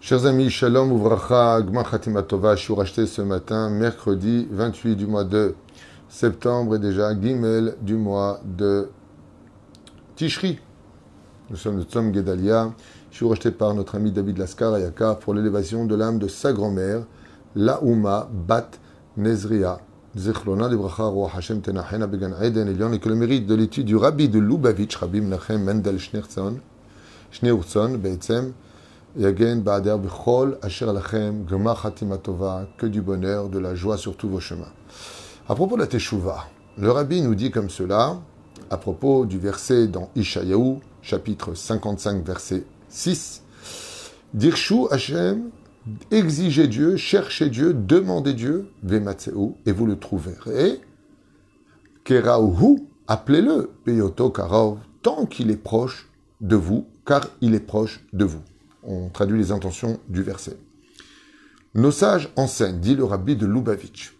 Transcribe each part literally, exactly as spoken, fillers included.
Chers amis, shalom, ouvracha, gmar chatima tova, je suis racheté ce matin, mercredi vingt-huit du mois de septembre et déjà Gimel du mois de Tishri. Nous sommes le Tzom Gedalia, je suis racheté par notre ami David Laskar, Ayaka, pour l'élévation de l'âme de sa grand-mère, Laouma Bat Nezria, Zechlona de Bracha, Roi Hashem Tenachena, Began Eden, Elion, et que le mérite de l'étude du Rabbi de Lubavitch, Rabbi Menachem Mendel Schneerson, Schneerson, Be'etzem, Yagen Ba'ader Bechol, Asher Lachem, Gema Chatima Tova, que du bonheur, de la joie sur tous vos chemins. À propos de la Teshuvah, le Rabbi nous dit comme cela, à propos du verset dans Ishayahu, chapitre cinquante-cinq, verset six, « Dirshu Hashem, exigez Dieu, cherchez Dieu, demandez Dieu, vematseu, et vous le trouverez, kerauhu, appelez-le, peyoto karov, tant qu'il est proche de vous, car il est proche de vous. » On traduit les intentions du verset. Nos sages enseignent, dit le rabbi de Lubavitch,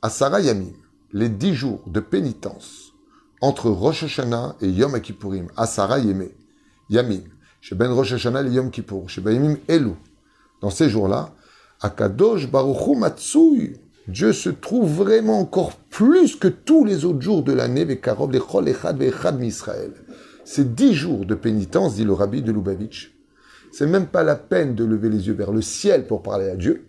à Sarah Yamim, les dix jours de pénitence entre Rosh Hashanah et Yom Kippourim, à Sarah Yemé, Yamim, chez Ben Rosh Hashanah et Yom Kippour, chez Ben Yamim Elou. Dans ces jours-là, à Kadosh Baruch Hu Matsui, Dieu se trouve vraiment encore plus que tous les autres jours de l'année, Vekarob, Lechol, Echad, Vechad, Misraël. Ces dix jours de pénitence, dit le rabbi de Lubavitch, c'est même pas la peine de lever les yeux vers le ciel pour parler à Dieu.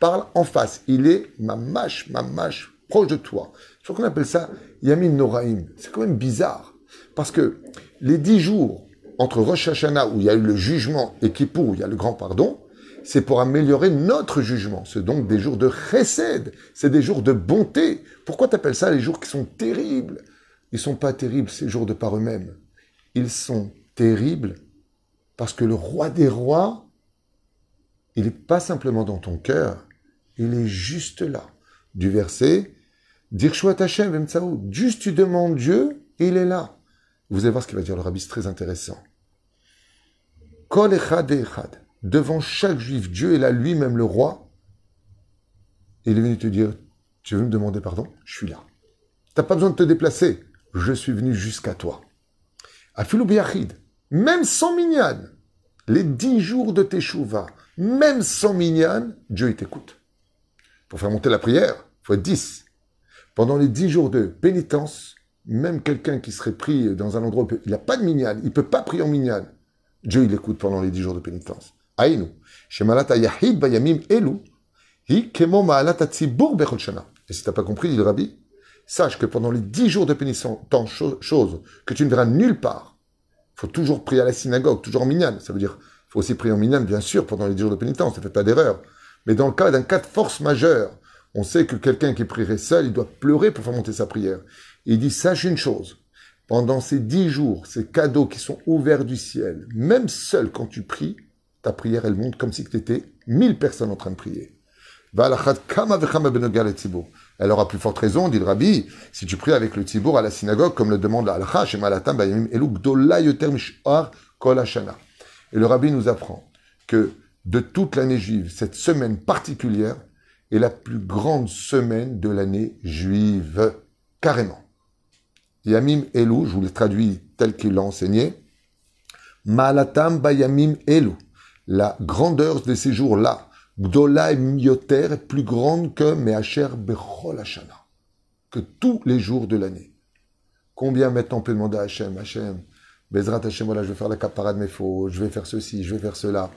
Parle en face. Il est ma mâche, ma mâche, proche de toi. Je crois qu'on appelle ça Yamim Noraïm. C'est quand même bizarre. Parce que les dix jours entre Rosh Hashanah, où il y a eu le jugement, et Kippour, où il y a le grand pardon, c'est pour améliorer notre jugement. C'est donc des jours de chesed. C'est des jours de bonté. Pourquoi tu appelles ça les jours qui sont terribles? Ils sont pas terribles, ces jours de par eux-mêmes. Ils sont terribles parce que le roi des rois, il n'est pas simplement dans ton cœur, il est juste là. Du verset, Dirshuat Hashem Emtsaou, juste tu demandes Dieu, il est là. Vous allez voir ce qu'il va dire le rabbi, c'est très intéressant. Kol Echad Echad, devant chaque juif, Dieu est là, lui-même le roi. Il est venu te dire, tu veux me demander pardon? Je suis là. Tu n'as pas besoin de te déplacer, je suis venu jusqu'à toi. Afilu Biachid, même sans minyan, les dix jours de Teshuvah, même sans minyan, Dieu il t'écoute. Pour faire monter la prière, il faut être dix. Pendant les dix jours de pénitence, même quelqu'un qui serait pris dans un endroit où il n'a pas de minyan, il ne peut pas prier en minyan, Dieu il écoute pendant les dix jours de pénitence. Aïnou, shemalata yahid bayamim elu, hi kemo maalata tzibur bechol shana. Et si tu n'as pas compris, dit le rabbi, sache que pendant les dix jours de pénitence, chose que tu ne verras nulle part, il faut toujours prier à la synagogue, toujours en minyan. Ça veut dire, il faut aussi prier en minyan, bien sûr, pendant les dix jours de pénitence, ça ne fait pas d'erreur. Mais dans le cas d'un cas de force majeure, on sait que quelqu'un qui prierait seul, il doit pleurer pour faire monter sa prière. Et il dit, sache une chose, pendant ces dix jours, ces cadeaux qui sont ouverts du ciel, même seul quand tu pries, ta prière, elle monte comme si tu étais mille personnes en train de prier. Elle aura plus forte raison, dit le rabbi, si tu pries avec le tibour à la synagogue, comme le demande la halakha, chez Malatam, Bayamim, Eluk, Dola, Yoter, Mishar, Kol Hashana. Et le rabbi nous apprend que de toute l'année juive, cette semaine particulière est la plus grande semaine de l'année juive, carrément. Yamim Elou, je vous le traduis tel qu'il l'a enseigné, Malatam, Bayamim, Elou, la grandeur de ces jours-là, Gdola et Mioter est plus grande que Meacher Bechol Hashana, que tous les jours de l'année. Combien maintenant on peut demander à Hachem, Hachem, Bezrat Hachem, voilà, je vais faire la capara de mes faux, je vais faire ceci, je vais faire cela.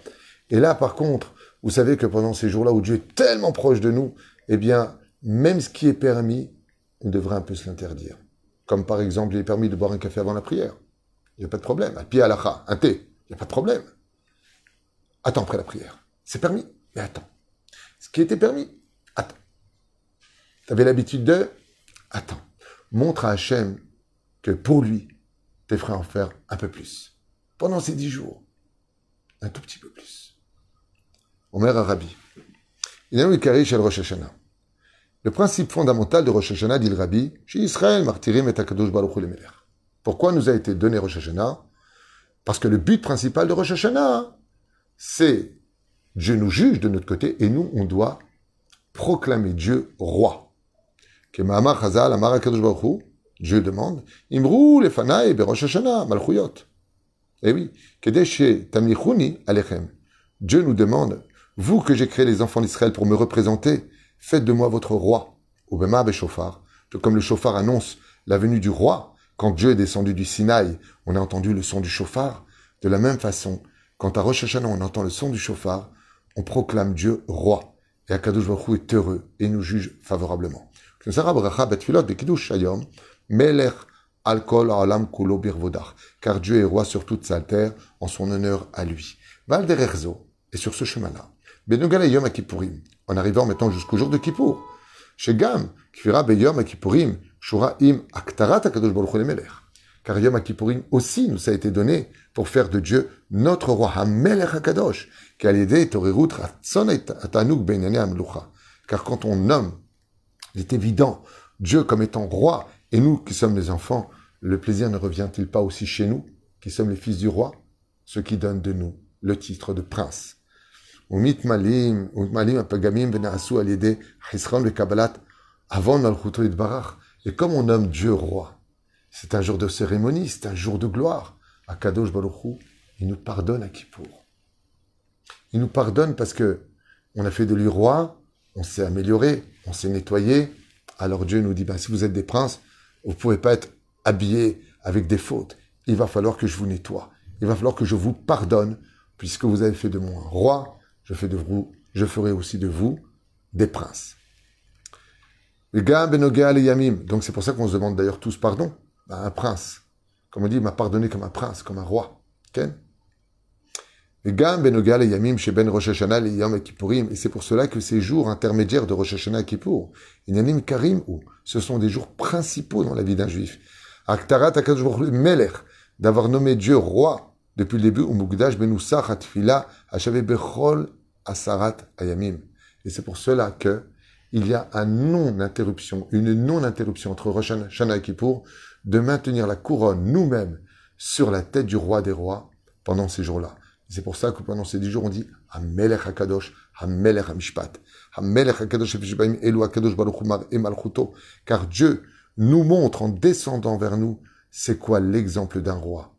Et là, par contre, vous savez que pendant ces jours-là où Dieu est tellement proche de nous, eh bien, même ce qui est permis, on devrait un peu se l'interdire. Comme par exemple, il est permis de boire un café avant la prière. Il n'y a pas de problème. Un pied à l'akha, un thé, il n'y a pas de problème. Attends après la prière. C'est permis. Mais attends, ce qui était permis, attends. Tu avais l'habitude de, attends. Montre à Hachem que pour lui, tes frères en faire un peu plus. Pendant ces dix jours, un tout petit peu plus. Omer Arabi. Le principe fondamental de Rosh Hashanah, dit le Rabbi, chez Israël, martyrim et Akadosh Baruch Hu le Melech. Pourquoi nous a été donné Rosh Hashanah? Parce que le but principal de Rosh Hashanah, c'est Dieu nous juge de notre côté et nous, on doit proclamer Dieu roi. Dieu demande, Imru lefanaï berosh Hashanah, malchuyot. Eh oui, Kedesh tamlichuni alechem, Dieu nous demande, vous que j'ai créé les enfants d'Israël pour me représenter, faites de moi votre roi. Obama et Shofar, tout comme le Shofar annonce la venue du roi, quand Dieu est descendu du Sinaï, on a entendu le son du Shofar. De la même façon, quand à Rosh Hashanah on entend le son du Shofar, on proclame Dieu roi. Et Akadosh Baruch Hu est heureux et nous juge favorablement. Car Dieu est roi sur toute sa terre en son honneur à lui. Et sur ce chemin-là, en arrivant maintenant jusqu'au jour de Kippour, car Yom Kippourim aussi nous a été donné pour faire de Dieu notre roi, HaMelech HaKadosh, qui a l'idée Torerut Ratzon Atanuk Beinyanei HaMelucha. Car quand on nomme, il est évident, Dieu comme étant roi, et nous qui sommes les enfants, le plaisir ne revient-il pas aussi chez nous, qui sommes les fils du roi, ce qui donne de nous le titre de prince. Umitmalim, umitmalim apagamim benaasu al yedei hisran vekabalat avant malchuto itbarach. Et comme on nomme Dieu roi, c'est un jour de cérémonie, c'est un jour de gloire. Akadosh Baruch Hu, il nous pardonne à Kippour. Il nous pardonne parce que on a fait de lui roi, on s'est amélioré, on s'est nettoyé. Alors Dieu nous dit, ben, si vous êtes des princes, vous ne pouvez pas être habillés avec des fautes. Il va falloir que je vous nettoie. Il va falloir que je vous pardonne puisque vous avez fait de moi un roi. Je, fais de vous, je ferai aussi de vous des princes. Donc c'est pour ça qu'on se demande d'ailleurs tous pardon. Ben, un prince, comme on dit, il m'a pardonné comme un prince, comme un roi. Okay? Et c'est pour cela que ces jours intermédiaires de Rosh Hashanah et Kippour, ce sont des jours principaux dans la vie d'un juif. D'avoir nommé Dieu roi, depuis le début, et c'est pour cela que il y a un non-interruption, une non-interruption entre Rosh Hashanah et Kippour de maintenir la couronne nous-mêmes sur la tête du roi des rois pendant ces jours-là. C'est pour ça que pendant ces dix jours, on dit HaMelech HaKadosh, HaMelech HaMishpat, HaMelech HaKadosh HaMishpat, Elu HaKadosh Baruch Hu Mar'eh Malchuto, car Dieu nous montre en descendant vers nous c'est quoi l'exemple d'un roi.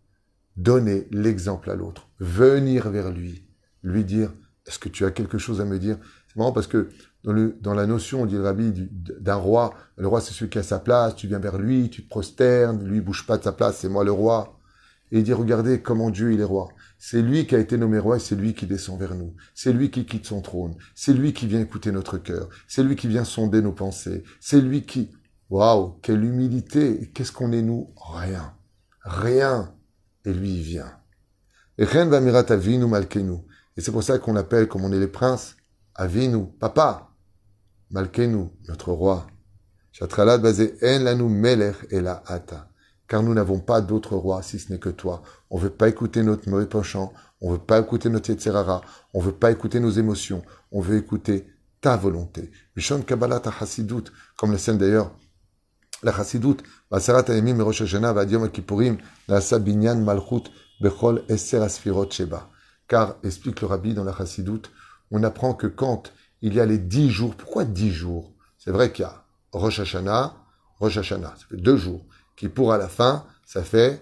Donner l'exemple à l'autre, venir vers lui, lui dire « Est-ce que tu as quelque chose à me dire ?» C'est marrant parce que dans, le, dans la notion, on dit le rabbi, du, d'un roi, le roi c'est celui qui a sa place, tu viens vers lui, tu te prosternes, lui ne bouge pas de sa place, c'est moi le roi. Et il dit « Regardez comment Dieu il est roi. C'est lui qui a été nommé roi et c'est lui qui descend vers nous. C'est lui qui quitte son trône. C'est lui qui vient écouter notre cœur. C'est lui qui vient sonder nos pensées. C'est lui qui... » Waouh, quelle humilité. Et qu'est-ce qu'on est nous ? Rien. Rien. Et lui, il vient. Et c'est pour ça qu'on l'appelle, comme on est les princes, Avinu, Papa, Malkenu, notre roi. Car nous n'avons pas d'autre roi si ce n'est que toi. On ne veut pas écouter notre mauvais penchant, on ne veut pas écouter notre Yetzirara, on ne veut pas écouter nos émotions, on veut écouter ta volonté. Mishon Kabbalat HaChasidut, comme la scène d'ailleurs, la chassidoute, Maserat Hayamim et Rosh Hashanah va dire Yom Kippourim, Nasa binyan malchut bechol eser asfirot sheba. Car, explique le rabbi dans la chassidoute, on apprend que quand il y a les dix jours, pourquoi dix jours ? C'est vrai qu'il y a Rosh Hashanah, Rosh Hashanah, ça fait deux jours, qui pour à la fin, ça fait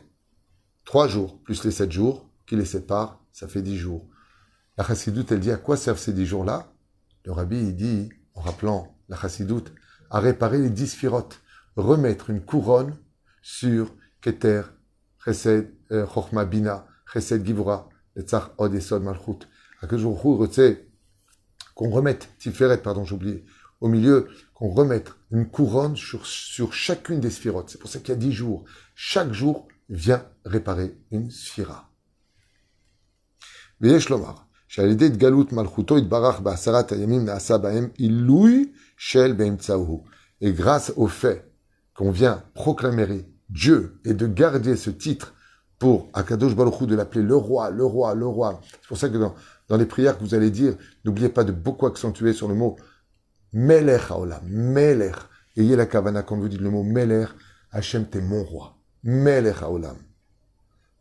trois jours, plus les sept jours, qui les séparent, ça fait dix jours. La chassidoute, elle dit à quoi servent ces dix jours-là ? Le rabbi, il dit, en rappelant la chassidoute, à réparer les dix sphirotes. Remettre une couronne sur Keter, Chesed, Chochma, Bina, Chesed, Givura, Tzach, Od, Esod, Malchut. À quel jour, qu'on remette, Tiferet, pardon, j'ai oublié, au milieu, qu'on remette une couronne sur, sur chacune des sphirotes. C'est pour ça qu'il y a dix jours. Chaque jour vient réparer une sphira. Veyesh lomar, Shalidé de Galut, Malchuto, Itbarach, Ba'asarat, Ayamim, Na'asa, Ba'em, Ilouy, Shel, Be'imtsaouhu. Et grâce au fait qu'on vient proclamer Dieu et de garder ce titre pour Akadosh Baruch Hu, de l'appeler le roi, le roi, le roi. C'est pour ça que dans, dans les prières que vous allez dire, n'oubliez pas de beaucoup accentuer sur le mot Melech Haolam, Melech. Ayez la kavana quand vous dites le mot Melech, Hachem, t'es mon roi. Melech Haolam.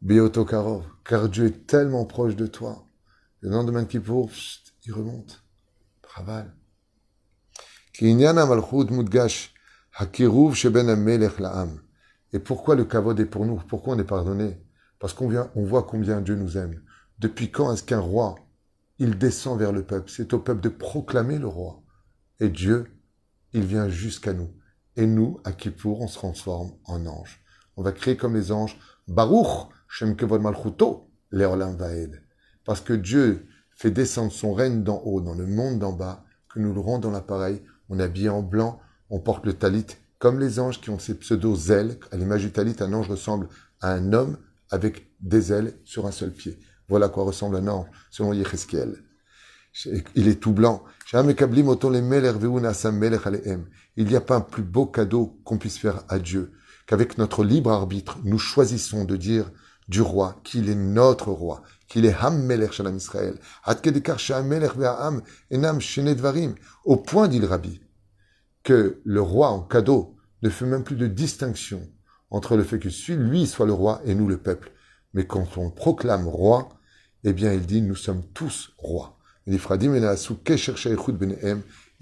Beoto Karov, car Dieu est tellement proche de toi. Le lendemain de Kippour, pssst, il remonte. Praval. Et pourquoi le kavod est pour nous? Pourquoi on est pardonné? Parce qu'on vient, on voit combien Dieu nous aime. Depuis quand est-ce qu'un roi il descend vers le peuple. C'est au peuple de proclamer le roi. Et Dieu, il vient jusqu'à nous. Et nous, à Kippour, on se transforme en ange. On va crier comme les anges, « Baruch, Shem Kevod Malchuto, Leolam Vaed ». Parce que Dieu fait descendre son règne d'en haut, dans le monde d'en bas, que nous le rendons l'appareil, on est habillé en blanc, on porte le talit, comme les anges qui ont ces pseudos ailes. À l'image du talit, un ange ressemble à un homme avec des ailes sur un seul pied. Voilà à quoi ressemble un ange, selon Yechezkel. Il est tout blanc. Il n'y a pas un plus beau cadeau qu'on puisse faire à Dieu, qu'avec notre libre arbitre, nous choisissons de dire du roi qu'il est notre roi, qu'il est Hammelech Shalam Israël. Au point, dit le Rabbi, que le roi en cadeau ne fait même plus de distinction entre le fait que lui soit le roi et nous le peuple. Mais quand on proclame roi, eh bien il dit nous sommes tous rois. Et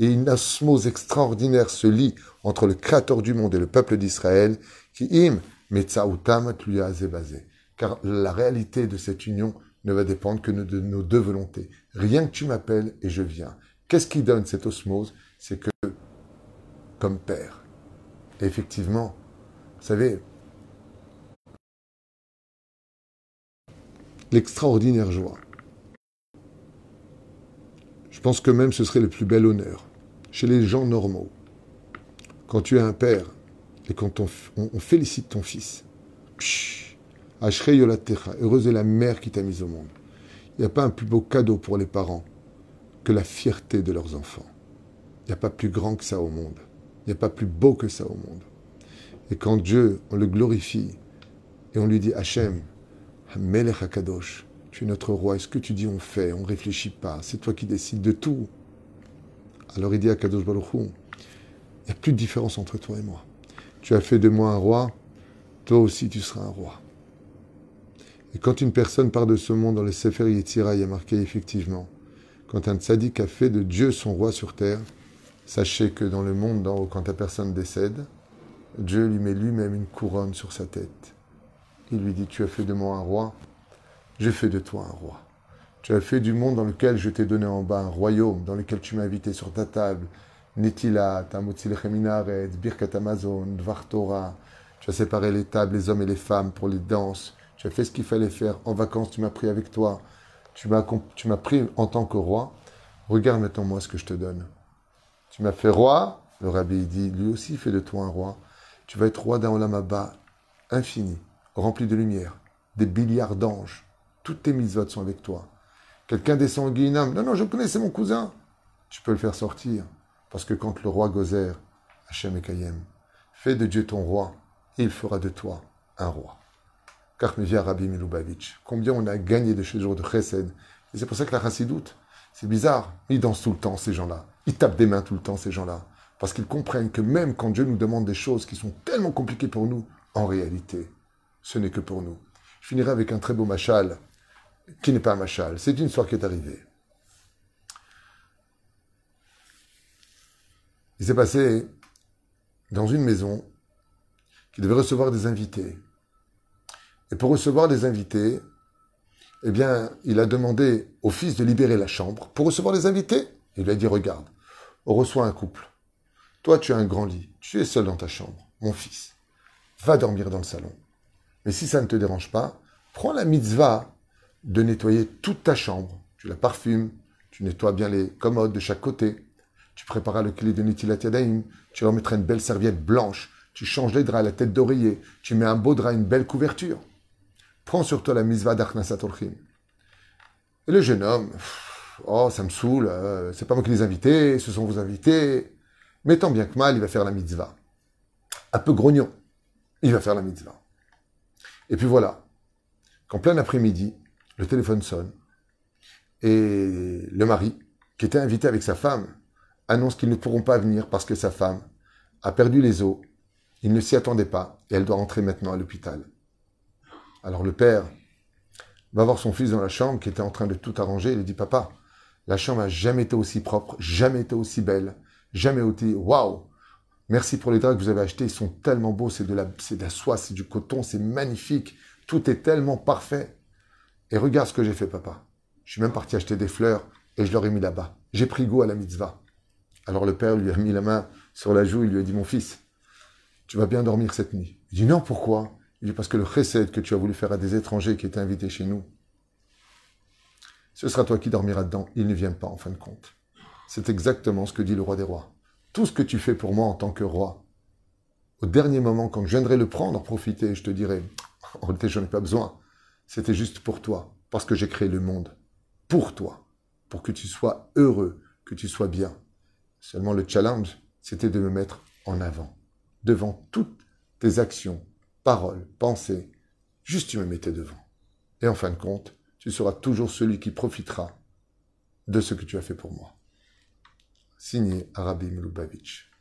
une osmose extraordinaire se lie entre le Créateur du monde et le peuple d'Israël, qui im metzaoutam tluyazebazé. Car la réalité de cette union ne va dépendre que de nos deux volontés. Rien que tu m'appelles et je viens. Qu'est-ce qui donne cette osmose? C'est que, comme père, et effectivement, vous savez, l'extraordinaire joie. Je pense que même ce serait le plus bel honneur chez les gens normaux. Quand tu es un père et quand on, on, on félicite ton fils, psh, heureuse est la mère qui t'a mise au monde. Il n'y a pas un plus beau cadeau pour les parents que la fierté de leurs enfants. Il n'y a pas plus grand que ça au monde. Il n'y a pas plus beau que ça au monde. Et quand Dieu, on le glorifie et on lui dit Hachem, Melech HaKadosh, tu es notre roi, est-ce que tu dis on fait, on ne réfléchit pas, c'est toi qui décides de tout. Alors il dit à Kadosh Baruch Hu, il n'y a plus de différence entre toi et moi. Tu as fait de moi un roi, toi aussi tu seras un roi. Et quand une personne part de ce monde dans le Sefer Yitzira, il y a marqué effectivement, quand un tzaddik a fait de Dieu son roi sur terre, sachez que dans le monde d'en haut, quand la personne décède, Dieu lui met lui-même une couronne sur sa tête. Il lui dit, tu as fait de moi un roi, j'ai fait de toi un roi. Tu as fait du monde dans lequel je t'ai donné en bas un royaume, dans lequel tu m'as invité sur ta table, Netilat, Amotzil Cheminaret, Birkat Amazon, Dvar Torah. Tu as séparé les tables, les hommes et les femmes pour les danses. Tu as fait ce qu'il fallait faire. En vacances, tu m'as pris avec toi. Tu m'as, tu m'as pris en tant que roi. Regarde maintenant moi ce que je te donne. Tu m'as fait roi. Le rabbi dit, lui aussi fait de toi un roi. Tu vas être roi d'un Olam Haba infini, rempli de lumière, des milliards d'anges. Toutes tes mitzvot sont avec toi. Quelqu'un descend au Guinam. Non, non, je le connais, c'est mon cousin. Tu peux le faire sortir. Parce que quand le roi gozer, Hachem et Kayem, fais de Dieu ton roi, il fera de toi un roi. Karmevia Rabbi Miloubavitch. Combien on a gagné de chez jour de Chesed. Et c'est pour ça que la chassidoute, c'est bizarre. Ils dansent tout le temps, ces gens-là. Ils tapent des mains tout le temps, ces gens-là. Parce qu'ils comprennent que même quand Dieu nous demande des choses qui sont tellement compliquées pour nous, en réalité, ce n'est que pour nous. Je finirai avec un très beau machal, qui n'est pas un machal. C'est une histoire qui est arrivée. Il s'est passé dans une maison qui devait recevoir des invités. Et pour recevoir des invités, eh bien, il a demandé au fils de libérer la chambre pour recevoir les invités. Il lui a dit, regarde, on reçoit un couple. Toi, tu as un grand lit. Tu es seul dans ta chambre, mon fils. Va dormir dans le salon. Mais si ça ne te dérange pas, prends la mitzvah de nettoyer toute ta chambre. Tu la parfumes, tu nettoies bien les commodes de chaque côté, tu préparas le kli de Nitilat Yadaim, tu leur mettras une belle serviette blanche, tu changes les draps, la tête d'oreiller, tu mets un beau drap, une belle couverture. Prends sur toi la mitzvah d'Achnasat Orchim. Et le jeune homme, « Oh, ça me saoule, euh, c'est pas moi qui les invitais, ce sont vos invités. » Mais tant bien que mal, il va faire la mitzvah. Un peu grognon, il va faire la mitzvah. Et puis voilà, qu'en plein après-midi, le téléphone sonne et le mari, qui était invité avec sa femme, annonce qu'ils ne pourront pas venir parce que sa femme a perdu les os, il ne s'y attendait pas et elle doit rentrer maintenant à l'hôpital. Alors le père va voir son fils dans la chambre qui était en train de tout arranger, il lui dit « Papa, la chambre n'a jamais été aussi propre, jamais été aussi belle, jamais été... Waouh !» Merci pour les draps que vous avez achetés, ils sont tellement beaux, c'est de la, c'est de la soie, c'est du coton, c'est magnifique, tout est tellement parfait. Et regarde ce que j'ai fait, papa. Je suis même parti acheter des fleurs et je leur ai mis là-bas. J'ai pris goût à la mitzvah. Alors le père lui a mis la main sur la joue, il lui a dit « Mon fils, tu vas bien dormir cette nuit. » Il dit « Non, pourquoi ?» Il dit « Parce que le chesed que tu as voulu faire à des étrangers qui étaient invités chez nous, ce sera toi qui dormiras dedans, ils ne viennent pas en fin de compte. » C'est exactement ce que dit le roi des rois. Tout ce que tu fais pour moi en tant que roi, au dernier moment, quand je viendrai le prendre, profiter, je te dirai « En réalité, je n'en ai pas besoin. C'était juste pour toi, parce que j'ai créé le monde. Pour toi, pour que tu sois heureux, que tu sois bien. » Seulement le challenge, c'était de me mettre en avant. Devant toutes tes actions, paroles, pensées, juste tu me mettais devant. Et en fin de compte, tu seras toujours celui qui profitera de ce que tu as fait pour moi. Signé Rabbi Menachem Mendel Schneerson.